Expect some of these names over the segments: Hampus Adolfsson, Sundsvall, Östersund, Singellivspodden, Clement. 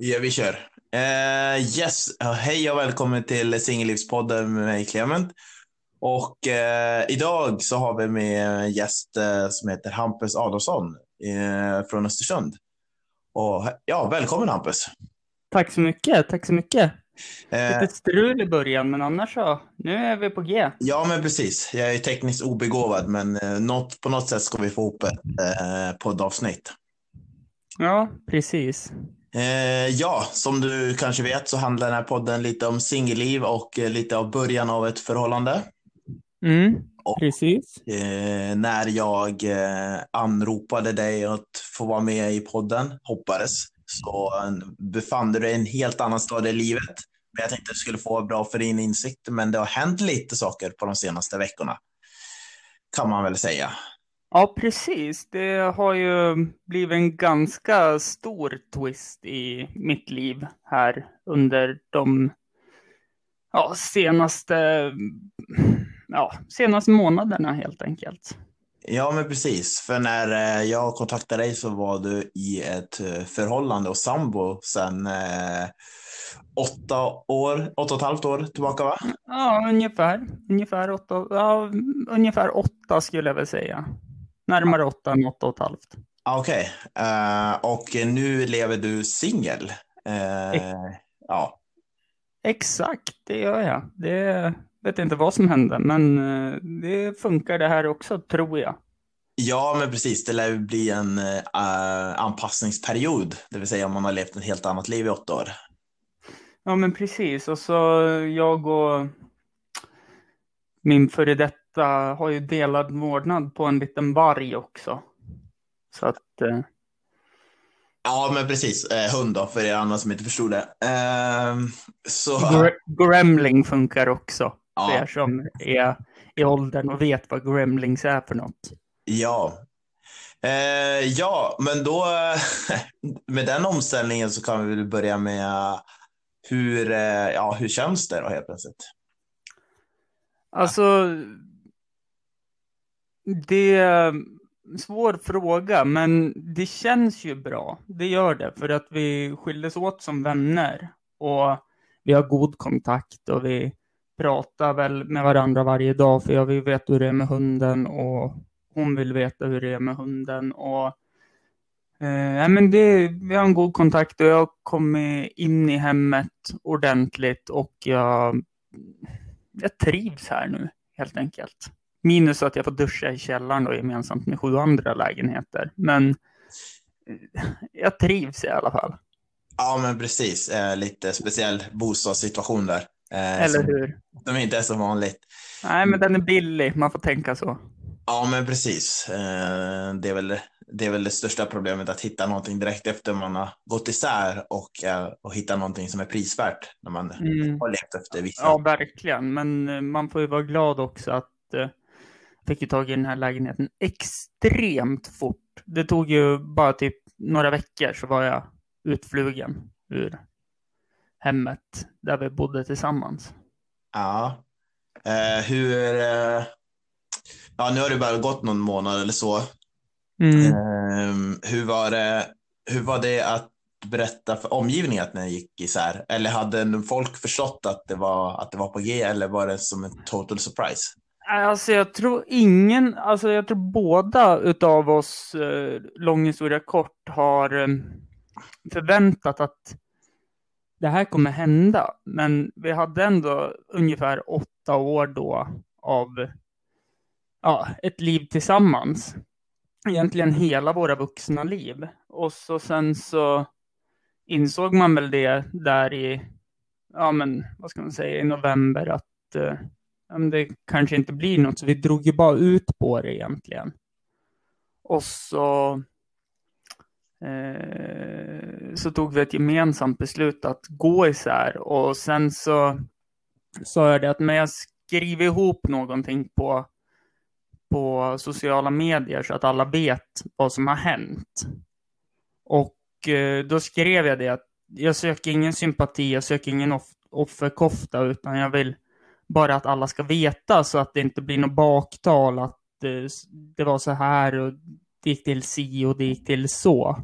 Ja, vi kör. Yes, hej och välkommen till Singellivspodden med mig, Clement. Och idag så har vi med en gäst som heter Hampus Adolfsson från Östersund. Och ja, välkommen Hampus. Tack så mycket, tack så mycket. Lite strul i början, men annars så, nu är vi på G. Ja, men precis. Jag är tekniskt obegåvad, men på något sätt ska vi få ihop ett poddavsnitt. Ja, precis. Ja, som du kanske vet så handlar den här podden lite om singelliv och lite av början av ett förhållande. Och, precis. När jag anropade dig att få vara med i podden, hoppades, så befann du dig i en helt annan stadie i livet. Men jag tänkte att det skulle få bra för din insikt, men det har hänt lite saker på de senaste veckorna, kan man väl säga. Ja, precis. Det har ju blivit en ganska stor twist i mitt liv här under de senaste månaderna helt enkelt. Ja, men precis. För när jag kontaktade dig så var du i ett förhållande och sambo sedan 8,5 år tillbaka, va? Ja, ungefär åtta skulle jag väl säga. Närmare 8 än 8,5. Okej. Och nu lever du singel. Ja. Exakt, det gör jag. Det vet inte vad som hände, men det funkar det här också, tror jag. Ja, men precis. Det lär bli en anpassningsperiod. Det vill säga om man har levt ett helt annat liv i 8 år. Ja, men precis. Och så jag och min före detta har ju delad vårdnad på en liten varg också. Så att... Ja, men precis. Hund då, för er andra som inte förstod det. Så... Gremling funkar också. Ja. För er som är i åldern och vet vad gremlings är för något. Ja. Ja, men då... med den omställningen så kan vi väl börja med hur känns det då helt plötsligt? Alltså... Det är en svår fråga, men det känns ju bra. Det gör det, för att vi skildes åt som vänner och vi har god kontakt och vi pratar väl med varandra varje dag, för jag vill veta hur det är med hunden och hon vill veta hur det är med hunden. Och vi har en god kontakt och jag kommer in i hemmet ordentligt och jag trivs här nu helt enkelt. Minus att jag får duscha i källaren då, gemensamt med 7 andra lägenheter. Men jag trivs i alla fall. Ja, men precis. Lite speciell bostadssituation där. Eller hur? Som inte är så vanligt. Nej, men den är billig. Man får tänka så. Ja, men precis. Det är väl det största problemet, att hitta någonting direkt efter man har gått isär och hitta någonting som är prisvärt när man har levt efter vissa. Ja, verkligen. Men man får ju vara glad också att fick ju tag i den här lägenheten extremt fort. Det tog ju bara typ några veckor så var jag utflugen ur hemmet där vi bodde tillsammans. Ja. Nu har det bara gått någon månad eller så. Hur var det att berätta för omgivningen att ni gick isär? Eller hade folk förstått att det var på G, eller var det som en total surprise? Alltså jag tror båda utav oss, lång historia kort, har förväntat att det här kommer hända. Men vi hade ändå ungefär 8 år då av ett liv tillsammans. Egentligen hela våra vuxna liv. Och så sen så insåg man väl det där i, i november att... det kanske inte blir något, så vi drog ju bara ut på det egentligen. Och så tog vi ett gemensamt beslut att gå isär. Och sen så sa jag det att jag skriver ihop någonting på sociala medier så att alla vet vad som har hänt. Och då skrev jag det att jag söker ingen sympati, jag söker ingen offerkofta, utan jag vill bara att alla ska veta, så att det inte blir något baktal att det var så här och det gick till si och det gick till så.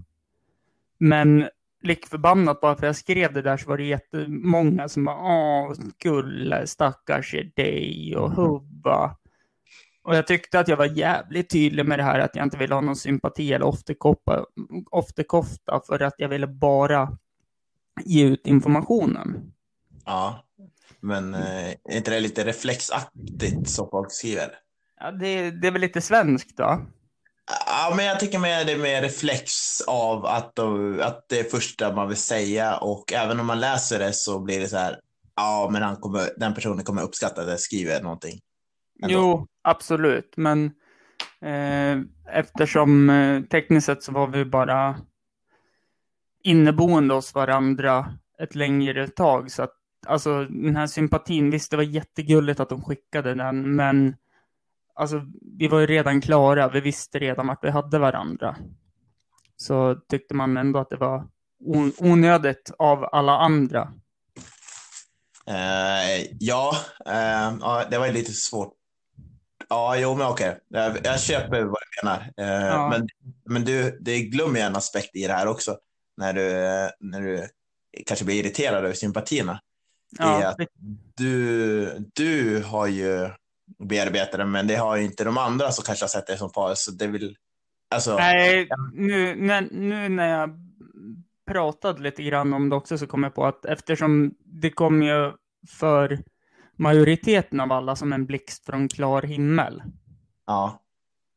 Men likförbannat bara för jag skrev det där, så var det jättemånga som bara gulla, stackars dig och hubba. Och jag tyckte att jag var jävligt tydlig med det här, att jag inte ville ha någon sympati eller ofterkofta, för att jag ville bara ge ut informationen. Ja, men är inte det lite reflexaktigt som folk skriver? Ja, det är väl lite svenskt då? Ja, men jag tycker med det är mer reflex av att det är första man vill säga, och även om man läser det så blir det så här, ja, men den personen kommer uppskatta att jag skriver någonting. Ändå. Jo, absolut, men eftersom tekniskt sett så var vi bara inneboende hos varandra ett längre tag, så att alltså den här sympatin, visst det var jättegulligt att de skickade den, men alltså vi var ju redan klara, vi visste redan att vi hade varandra, så tyckte man ändå att det var onödigt av alla andra. Det var lite svårt. Ja, jo, men okej. Jag köper vad du menar. Ja. Men du, det glömmer en aspekt i det här också, när du kanske blir irriterad över sympatierna. Ja. Är att du har ju bearbetat det, men det har ju inte de andra som kanske har sett det som par, så det vill alltså... Nej, nu när jag pratade lite grann om det också, så kom jag på att eftersom det kom ju för majoriteten av alla som en blixt från klar himmel. Ja.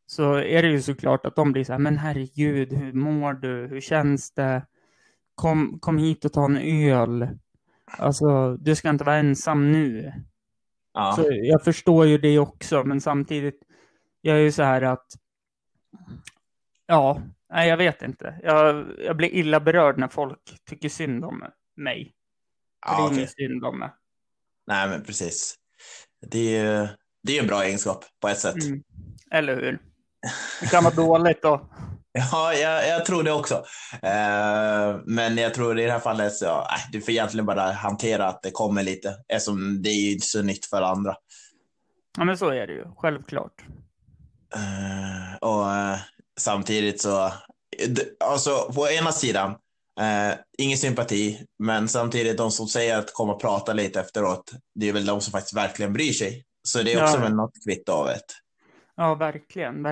Så är det ju såklart att de blir så här, men herregud, hur mår du? Hur känns det? Kom hit och ta en öl. Alltså, du ska inte vara ensam nu. Ja. Så jag förstår ju det också, men samtidigt jag är ju så här att ja, nej, jag vet inte. Jag blir illa berörd när folk tycker synd om mig. Ja, okay. Synd om mig. Nej, men precis. Det är en bra egenskap på ett sätt. Mm. Eller hur? Det kan vara dåligt då. Ja, jag tror det också. Men jag tror i det här fallet så du får egentligen bara hantera att det kommer lite. Eftersom det är ju så nytt för andra. Ja, men så är det ju. Självklart. Samtidigt så... Alltså, på ena sidan... ingen sympati, men samtidigt de som säger att komma och prata lite efteråt, det är väl de som faktiskt verkligen bryr sig, så det är också väl något kvitt av ett. Ja, verkligen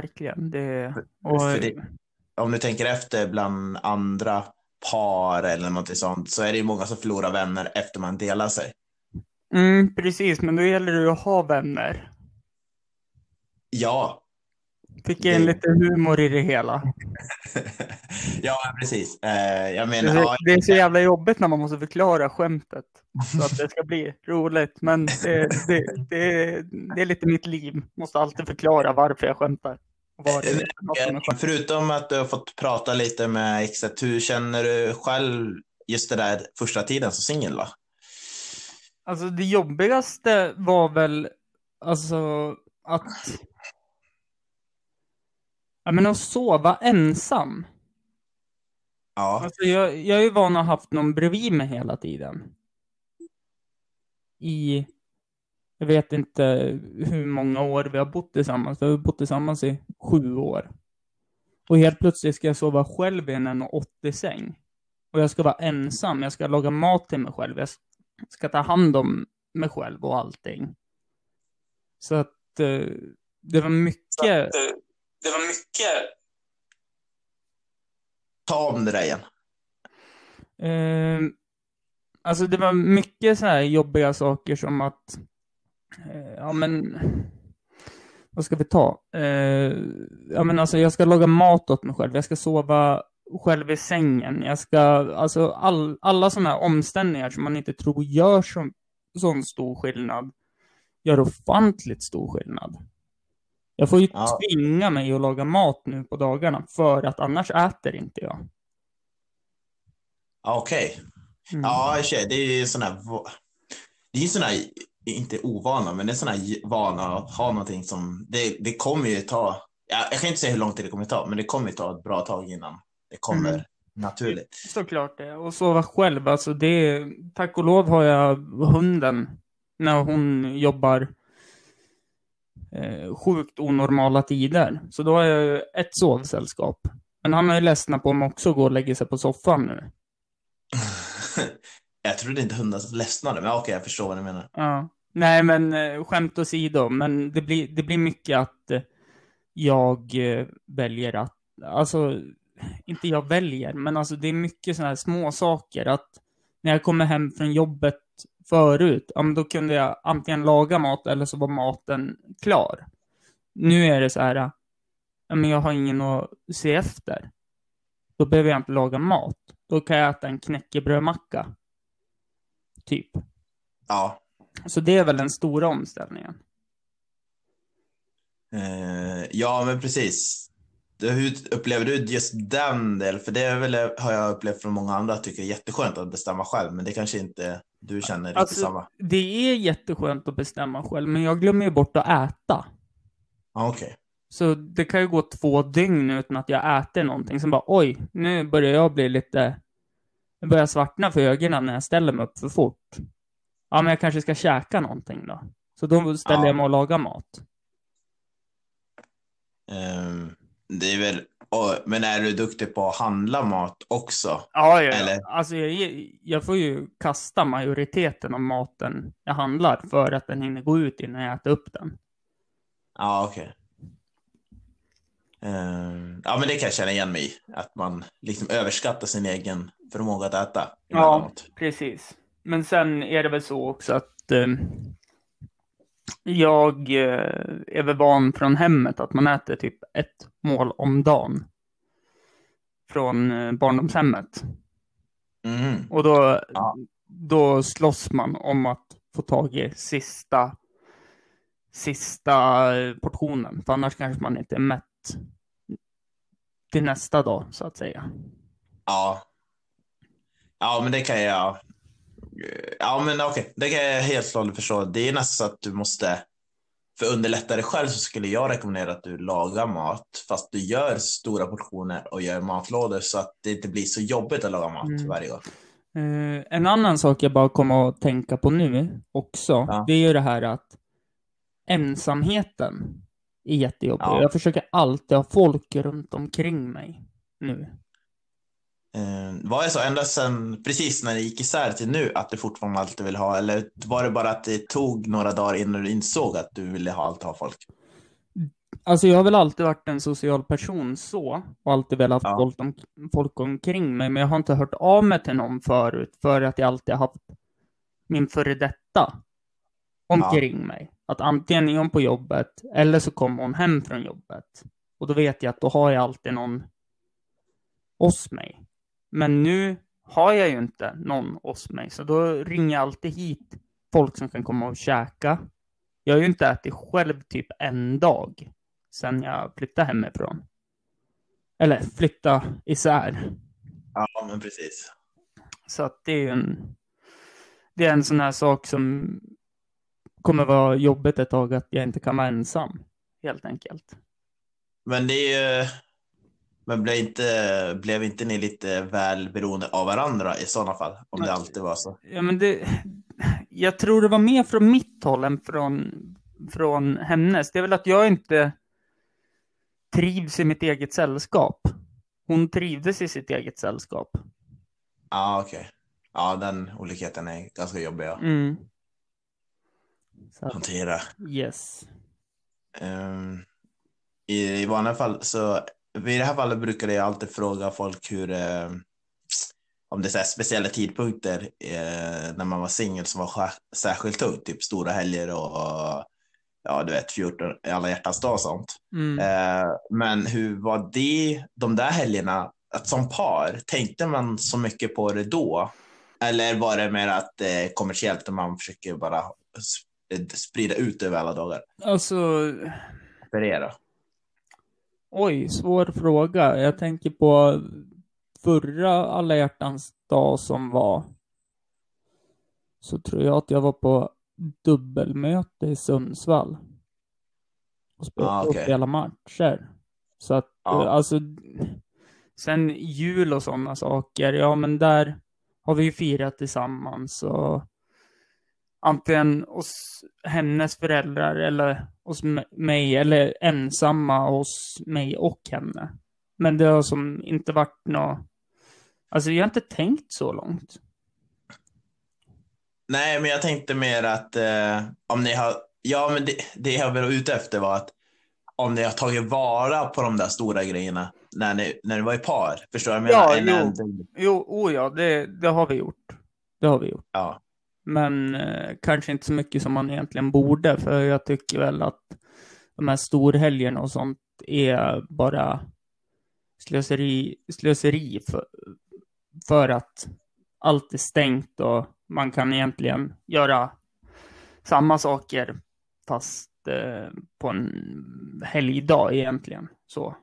det... Och... det, om du tänker efter bland andra par eller något sånt, så är det ju många som förlorar vänner efter man delar sig. Precis, men då gäller det ju att ha vänner. Ja. Fick en lite humor i det hela. Ja, precis. Jag menar, det är så jävla jobbigt när man måste förklara skämtet så att det ska bli roligt. Men det är lite mitt liv. Måste alltid förklara varför jag skämtar. Förutom att du har fått prata lite med exet, hur känner du själv just det där första tiden som singel, va? Alltså det jobbigaste var väl alltså att... Ja, men att sova ensam. Ja. Alltså, jag är ju van att ha haft någon bredvid mig hela tiden. Jag vet inte hur många år vi har bott tillsammans. Vi har bott tillsammans i 7 år. Och helt plötsligt ska jag sova själv i en 80-säng. Och jag ska vara ensam. Jag ska laga mat till mig själv. Jag ska ta hand om mig själv och allting. Så att det var mycket... Det var mycket... Ta om det där igen. Alltså det var mycket så här jobbiga saker som att... Vad ska vi ta? Jag ska laga mat åt mig själv. Jag ska sova själv i sängen. Jag ska... Alltså alla sådana här omställningar som man inte tror gör sån stor skillnad. Gör ofantligt stor skillnad. Jag får ju tvinga mig att laga mat nu på dagarna, för att annars äter inte jag. Okej. Okay. Mm. Ja, det är ju sådana här... Det är ju sådana här, inte ovana, men det är sådana här vana att ha någonting som... Det kommer ju ta... Jag kan inte säga hur lång tid det kommer ta, men det kommer ju ta ett bra tag innan det kommer naturligt. Såklart det. Och sova själv, alltså det... Tack och lov har jag hunden när hon jobbar... sjukt onormala tider. Så då har jag ju ett sovsällskap. Men han har ju ledsnat på mig också, gå och lägga sig på soffan nu. Jag trodde inte hundar ledsnade, men okej, jag förstår vad du menar. Ja. Nej, men skämt åsido, men det blir mycket att jag väljer att, alltså inte jag väljer, men alltså det är mycket sådana här små saker att när jag kommer hem från jobbet förut, ja, men då kunde jag antingen laga mat eller så var maten klar. Nu är det så här, ja, men jag har ingen att se efter. Då behöver jag inte laga mat. Då kan jag äta en knäckebrödmacka. Typ. Ja. Så det är väl den stora omställningen. Ja, men precis. Hur upplever du just den del? För det är väl, har jag upplevt från många andra, tycker det är jätteskönt att bestämma själv. Men det kanske inte du känner riktigt alltså, samma. Det är jätteskönt att bestämma själv. Men jag glömmer ju bort att äta. Ah, okej. Okay. Så det kan ju gå 2 dygn utan att jag äter någonting. Sen bara, oj, nu börjar jag bli lite... Jag börjar svartna för ögonen när jag ställer mig upp för fort. Ja, men jag kanske ska käka någonting då. Så då ställer jag mig och lagar mat. Det är väl... Men är du duktig på att handla mat också? Ja. Eller? Alltså jag får ju kasta majoriteten av maten jag handlar för att den hinner gå ut innan jag äter upp den. Ja, okej. Ja, men det kan jag känna igen mig i. Att man liksom överskattar sin egen förmåga att äta. Ja, precis. Men sen är det väl så också att jag är väl van från hemmet att man äter typ 1 mål om dagen från barndomshemmet. Mm. Och då slåss man om att få tag i sista portionen. För annars kanske man inte är mätt till nästa dag, så att säga. Ja. Ja, men det kan jag... Ja, men okej. Det kan jag helt klart förstå. Det är nästan att du måste... För att underlätta dig själv så skulle jag rekommendera att du lagar mat. Fast du gör stora portioner och gör matlådor så att det inte blir så jobbigt att laga mat varje gång. En annan sak jag bara kommer att tänka på nu också. Ja. Det är ju det här att ensamheten är jättejobbig. Ja. Jag försöker alltid ha folk runt omkring mig nu. Var det så ända sedan precis när det gick isär till nu att du fortfarande alltid vill ha, eller var det bara att det tog några dagar innan du insåg att du ville ha folk? Alltså jag har väl alltid varit en social person så, och alltid velat ha folk omkring mig, men jag har inte hört av mig till någon förut för att jag alltid haft min före detta omkring mig. Att antingen är hon på jobbet eller så kommer hon hem från jobbet. Och då vet jag att då har jag alltid någon hos mig. Men nu har jag ju inte någon hos mig. Så då ringer jag alltid hit folk som kan komma och käka. Jag har ju inte ätit själv typ en dag sedan jag flyttade hemifrån. Eller flytta isär. Ja, men precis. Så att det är ju en sån här sak som kommer vara jobbigt ett tag, att jag inte kan vara ensam. Helt enkelt. Men det är ju... Men blev inte ni lite väl beroende av varandra i sådana fall? Om det alltid var så. Ja, men jag tror det var mer från mitt håll än från hennes. Det är väl att jag inte trivs i mitt eget sällskap. Hon trivdes i sitt eget sällskap. Ja, okej. Ja, den olikheten är ganska jobbig att hantera. Yes. I vanliga fall så... I det här fallet brukar jag alltid fråga folk hur, om det är så här speciella tidpunkter när man var singel som var särskilt tungt, typ stora helger och ja, du vet, 14, alla hjärtans dag och sånt. Men hur var de där helgerna, att som par, tänkte man så mycket på det då? Eller var det mer att kommersiellt, man försöker bara sprida ut över alla dagar? Alltså... Operera. Oj, svår fråga. Jag tänker på förra alla hjärtans dag som var. Så tror jag att jag var på dubbelmöte i Sundsvall. Och spelade upp hela matcher. Så att, alltså, sen jul och sådana saker. Ja, men där har vi ju firat tillsammans. Och antingen hos hennes föräldrar eller hos mig, eller ensamma hos mig och henne. Men det har som inte varit nå... Alltså jag har inte tänkt så långt. Nej, men jag tänkte mer att om ni har, ja, men det jag var ute efter var att om ni har tagit vara på de där stora grejerna när ni var i par, förstår jag? Ja, det har vi gjort. Det har vi gjort. Ja. Men kanske inte så mycket som man egentligen borde, för jag tycker väl att de här storhelgerna och sånt är bara slöseri för att allt är stängt och man kan egentligen göra samma saker fast på en helgdag egentligen, så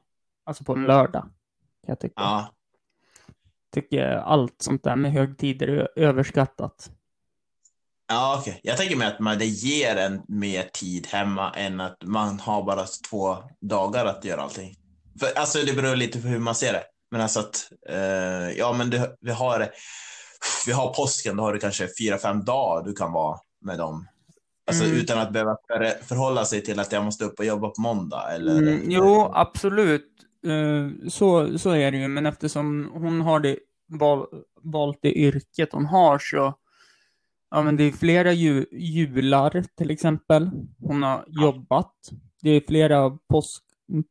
alltså på en lördag. Jag tycker allt sånt där med högtider är överskattat. Ja, okej. Jag tänker mig att det ger en mer tid hemma än att man har bara 2 dagar att göra allting. För, alltså, det beror lite på hur man ser det. Men alltså att, vi har påsken, då har du kanske 4-5 dagar du kan vara med dem. Alltså utan att behöva förhålla sig till att jag måste upp och jobba på måndag. Eller... jo, absolut. Så är det ju. Men eftersom hon har valt det yrket hon har så... Ja, men det är flera jular till exempel. Hon har jobbat. Det är flera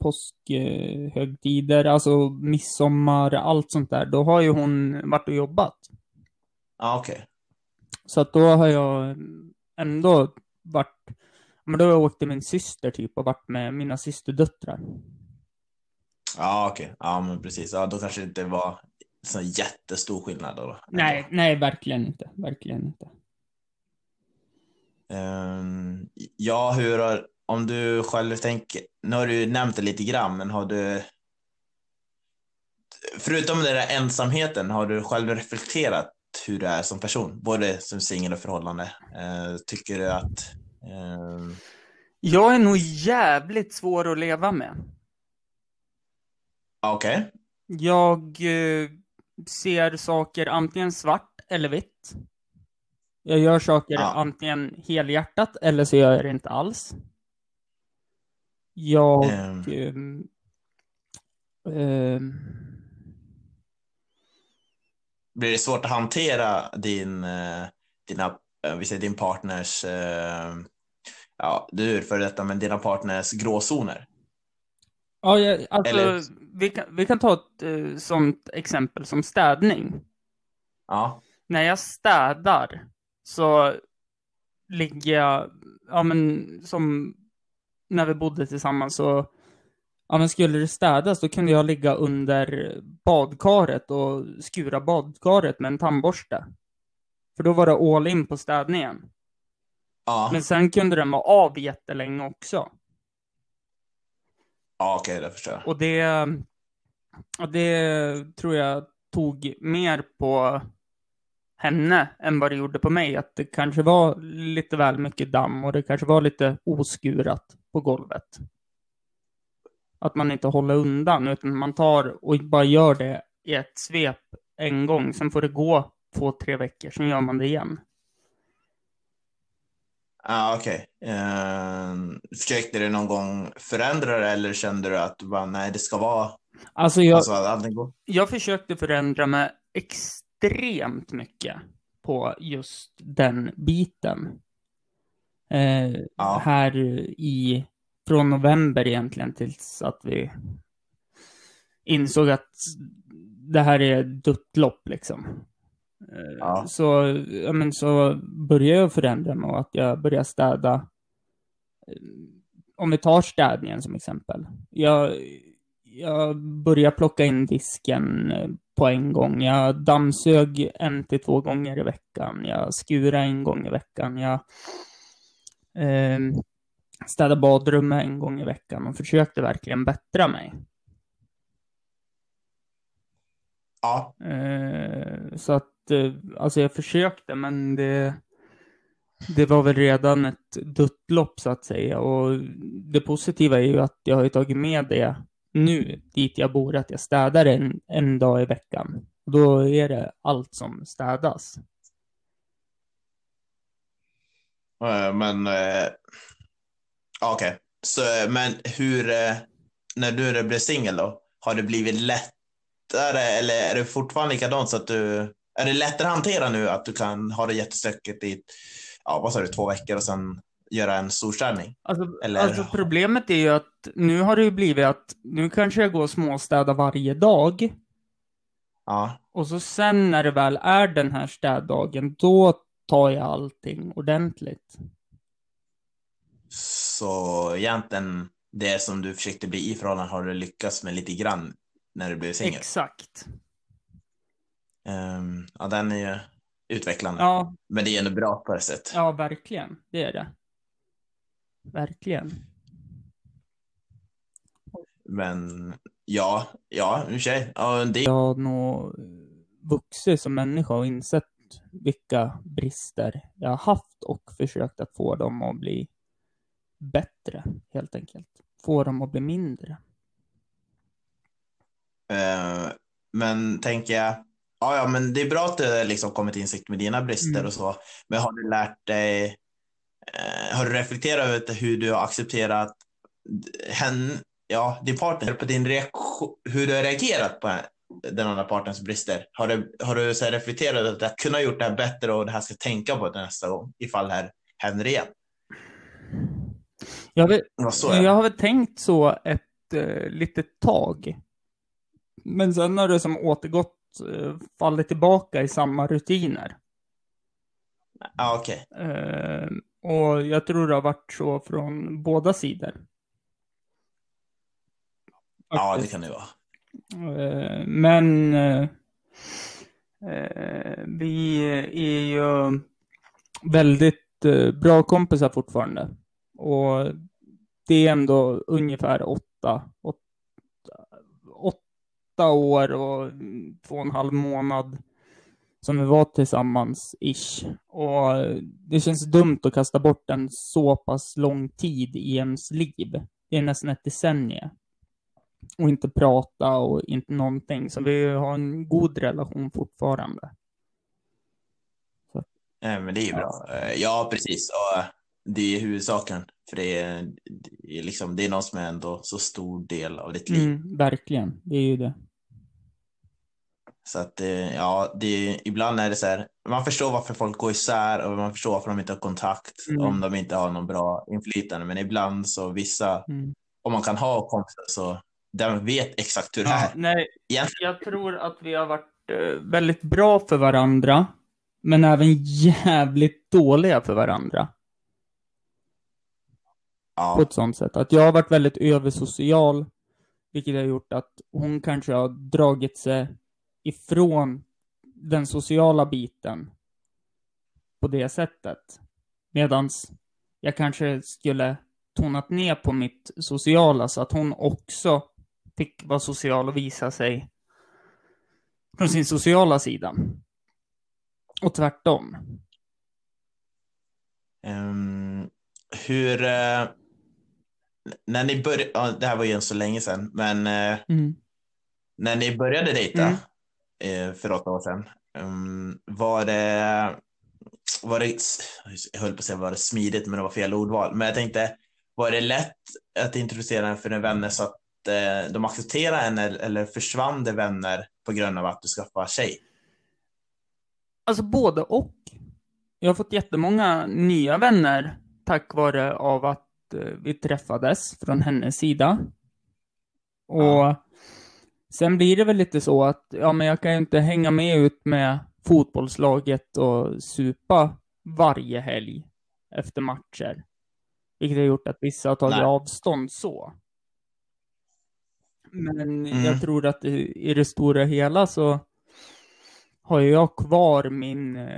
påskhögtider, alltså midsommar, allt sånt där. Då har ju hon varit och jobbat. Ja, okej. Så att då har jag ändå varit... Men då har jag åkt till min syster typ och varit med mina systerdöttrar. Ja, okej. Ja, men precis. Ja, då kanske det inte var så jättestor skillnad då. Nej, verkligen inte. Ja, om du själv tänker, nu har du nämnt det lite grann, men har du, förutom den där ensamheten, har du själv reflekterat hur det är som person, både som singel och förhållande? Tycker du att jag är nog jävligt svår att leva med. Okej. Jag ser saker antingen svart eller vitt. Jag gör saker antingen helhjärtat eller så gör jag det inte alls. Blir det svårt att hantera din partners dina partners gråzoner? Ja, alltså, eller... vi kan ta ett sånt exempel som städning. Ja. När jag städar så ligger jag, ja men som när vi bodde tillsammans, så ja, men skulle det städas då kunde jag ligga under badkaret och skura badkaret med en tandborste. För då var det all in på städningen. Ja. Men sen kunde den vara av jättelänge också. Ja, okej, det förstår jag. Och det tror jag tog mer på henne än vad det gjorde på mig. Att det kanske var lite väl mycket damm och det kanske var lite oskurat på golvet. Att man inte håller undan utan man tar och bara gör det i ett svep en gång. Sen får det gå 2-3 veckor, sen gör man det igen. Ah, okej. Försökte du någon gång förändra det eller kände du att nej, det ska vara... Alltså jag försökte förändra mig extremt mycket på just den biten. Här från november egentligen tills att vi insåg att det här är duttlopp liksom. Ja. Så börjar jag förändra mig och att jag börjar städa. Om vi tar städningen som exempel, jag börjar plocka in disken på en gång. Jag dammsög 1-2 gånger i veckan. Jag skurar 1 gång i veckan. Jag städar badrummet 1 gång i veckan och försökte verkligen bättra mig. Ja. Så att alltså jag försökte, men det var väl redan ett duttlopp så att säga. Och det positiva är ju att jag har tagit med det nu dit jag bor, att jag städar en dag i veckan. Då är det allt som städas. Men okej. Så, men hur, när du blev singel då, har det blivit lätt? Eller är det fortfarande likadant så att du Är det lättare att hantera nu att du kan ha det jättestökigt i 2 veckor och sen göra en storstädning? Alltså problemet är ju att nu har det ju blivit att nu kanske jag går och småstäda varje dag. Ja. Och så sen när det väl är den här städdagen, då tar jag allting ordentligt. Så egentligen det som du försökte bli ifrån har du lyckats med lite grann när du blev singel. Exakt. Den är ju utvecklande. Ja. Men det är ändå bra på det sätt. Ja, verkligen. Det är det. Verkligen. Men ja, nu tjej. Ja, det... Jag har nog vuxit som människa och insett vilka brister jag har haft och försökt att få dem att bli bättre, helt enkelt. Få dem att bli mindre. Men tänker jag, ja, men det är bra att du liksom kommit insikt med dina brister och så. Men har du lärt dig, har du reflekterat över hur du har accepterat henne, din partner, på din reaktion, hur du har reagerat på den andra partners brister? Har du så här reflekterat över att jag kunde ha gjort det här bättre och det här ska tänka på det nästa gång ifall det här händer igen? Jag har väl tänkt så ett litet tag. Men sen har det som återgått, fallit tillbaka i samma rutiner. Ah, okej. Och jag tror det har varit så från båda sidor. Ja, det kan det vara. Men vi är ju väldigt bra kompisar fortfarande. Och det är ändå ungefär 8 år och 2,5 månad som vi var tillsammans ish. Och det känns dumt att kasta bort en så pass lång tid i ens liv. Det är nästan ett decennium. Och inte prata och inte någonting. Så vi har en god relation fortfarande. Så. Men det är ju bra. Ja, precis. Och det är huvudsaken. För det är liksom, det är något som är ändå så stor del av ditt liv. Verkligen, det är ju det. Så att ibland är det så här, man förstår varför folk går isär och man förstår varför de inte har kontakt om de inte har någon bra inflytande. Men ibland så vissa, om man kan ha kontakter så de vet exakt hur det är. Nej, jag tror att vi har varit väldigt bra för varandra, men även jävligt dåliga för varandra. På ett sånt sätt. Att jag har varit väldigt översocial, vilket har gjort att hon kanske har dragit sig ifrån den sociala biten på det sättet. Medans jag kanske skulle tonat ner på mitt sociala så att hon också fick vara social och visa sig från sin sociala sida. Och tvärtom. Hur... när ni började, det här var ju inte så länge sedan, men när ni började dejta för 8 år sedan, var det jag höll på att säga var det smidigt, men det var fel ordval, men jag tänkte, var det lätt att introducera henne för en vänner så att de accepterade henne, eller försvann det vänner på grund av att du skaffade tjej? Alltså både och. Jag har fått jättemånga nya vänner tack vare av att vi träffades från hennes sida. Och sen blir det väl lite så att men jag kan ju inte hänga med ut med fotbollslaget och supa varje helg efter matcher. Vilket har gjort att vissa har tagit avstånd så. Men jag tror att i det stora hela så har jag kvar min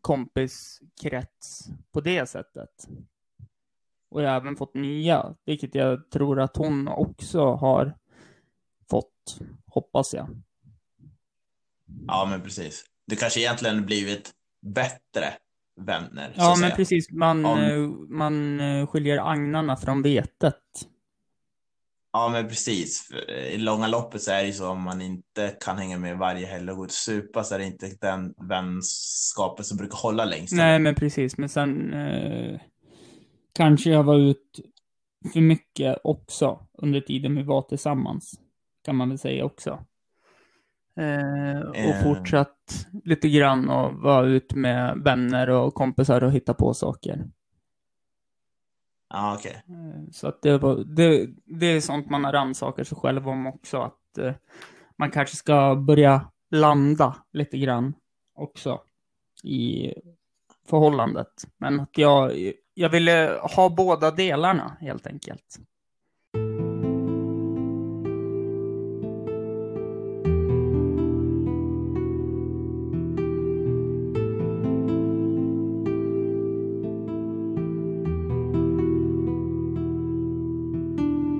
kompiskrets på det sättet. Och jag har även fått nya, vilket jag tror att hon också har fått, hoppas jag. Ja, men precis. Du kanske egentligen blivit bättre vänner. Ja, men precis. Man skiljer agnarna från vetet. Ja, men precis. I långa loppet så är det ju så, om man inte kan hänga med varje helg och gå och supa, så är det inte den vänskapen som brukar hålla längst. Nej, men precis. Men sen... kanske jag var ut för mycket också under tiden vi var tillsammans, kan man väl säga också. Och fortsatt lite grann och vara ut med vänner och kompisar och hitta på saker. Ja, okej. Så att det är sånt man har rannsakar sig själv om också. Att man kanske ska börja landa lite grann också i förhållandet. Men att jag ville ha båda delarna helt enkelt.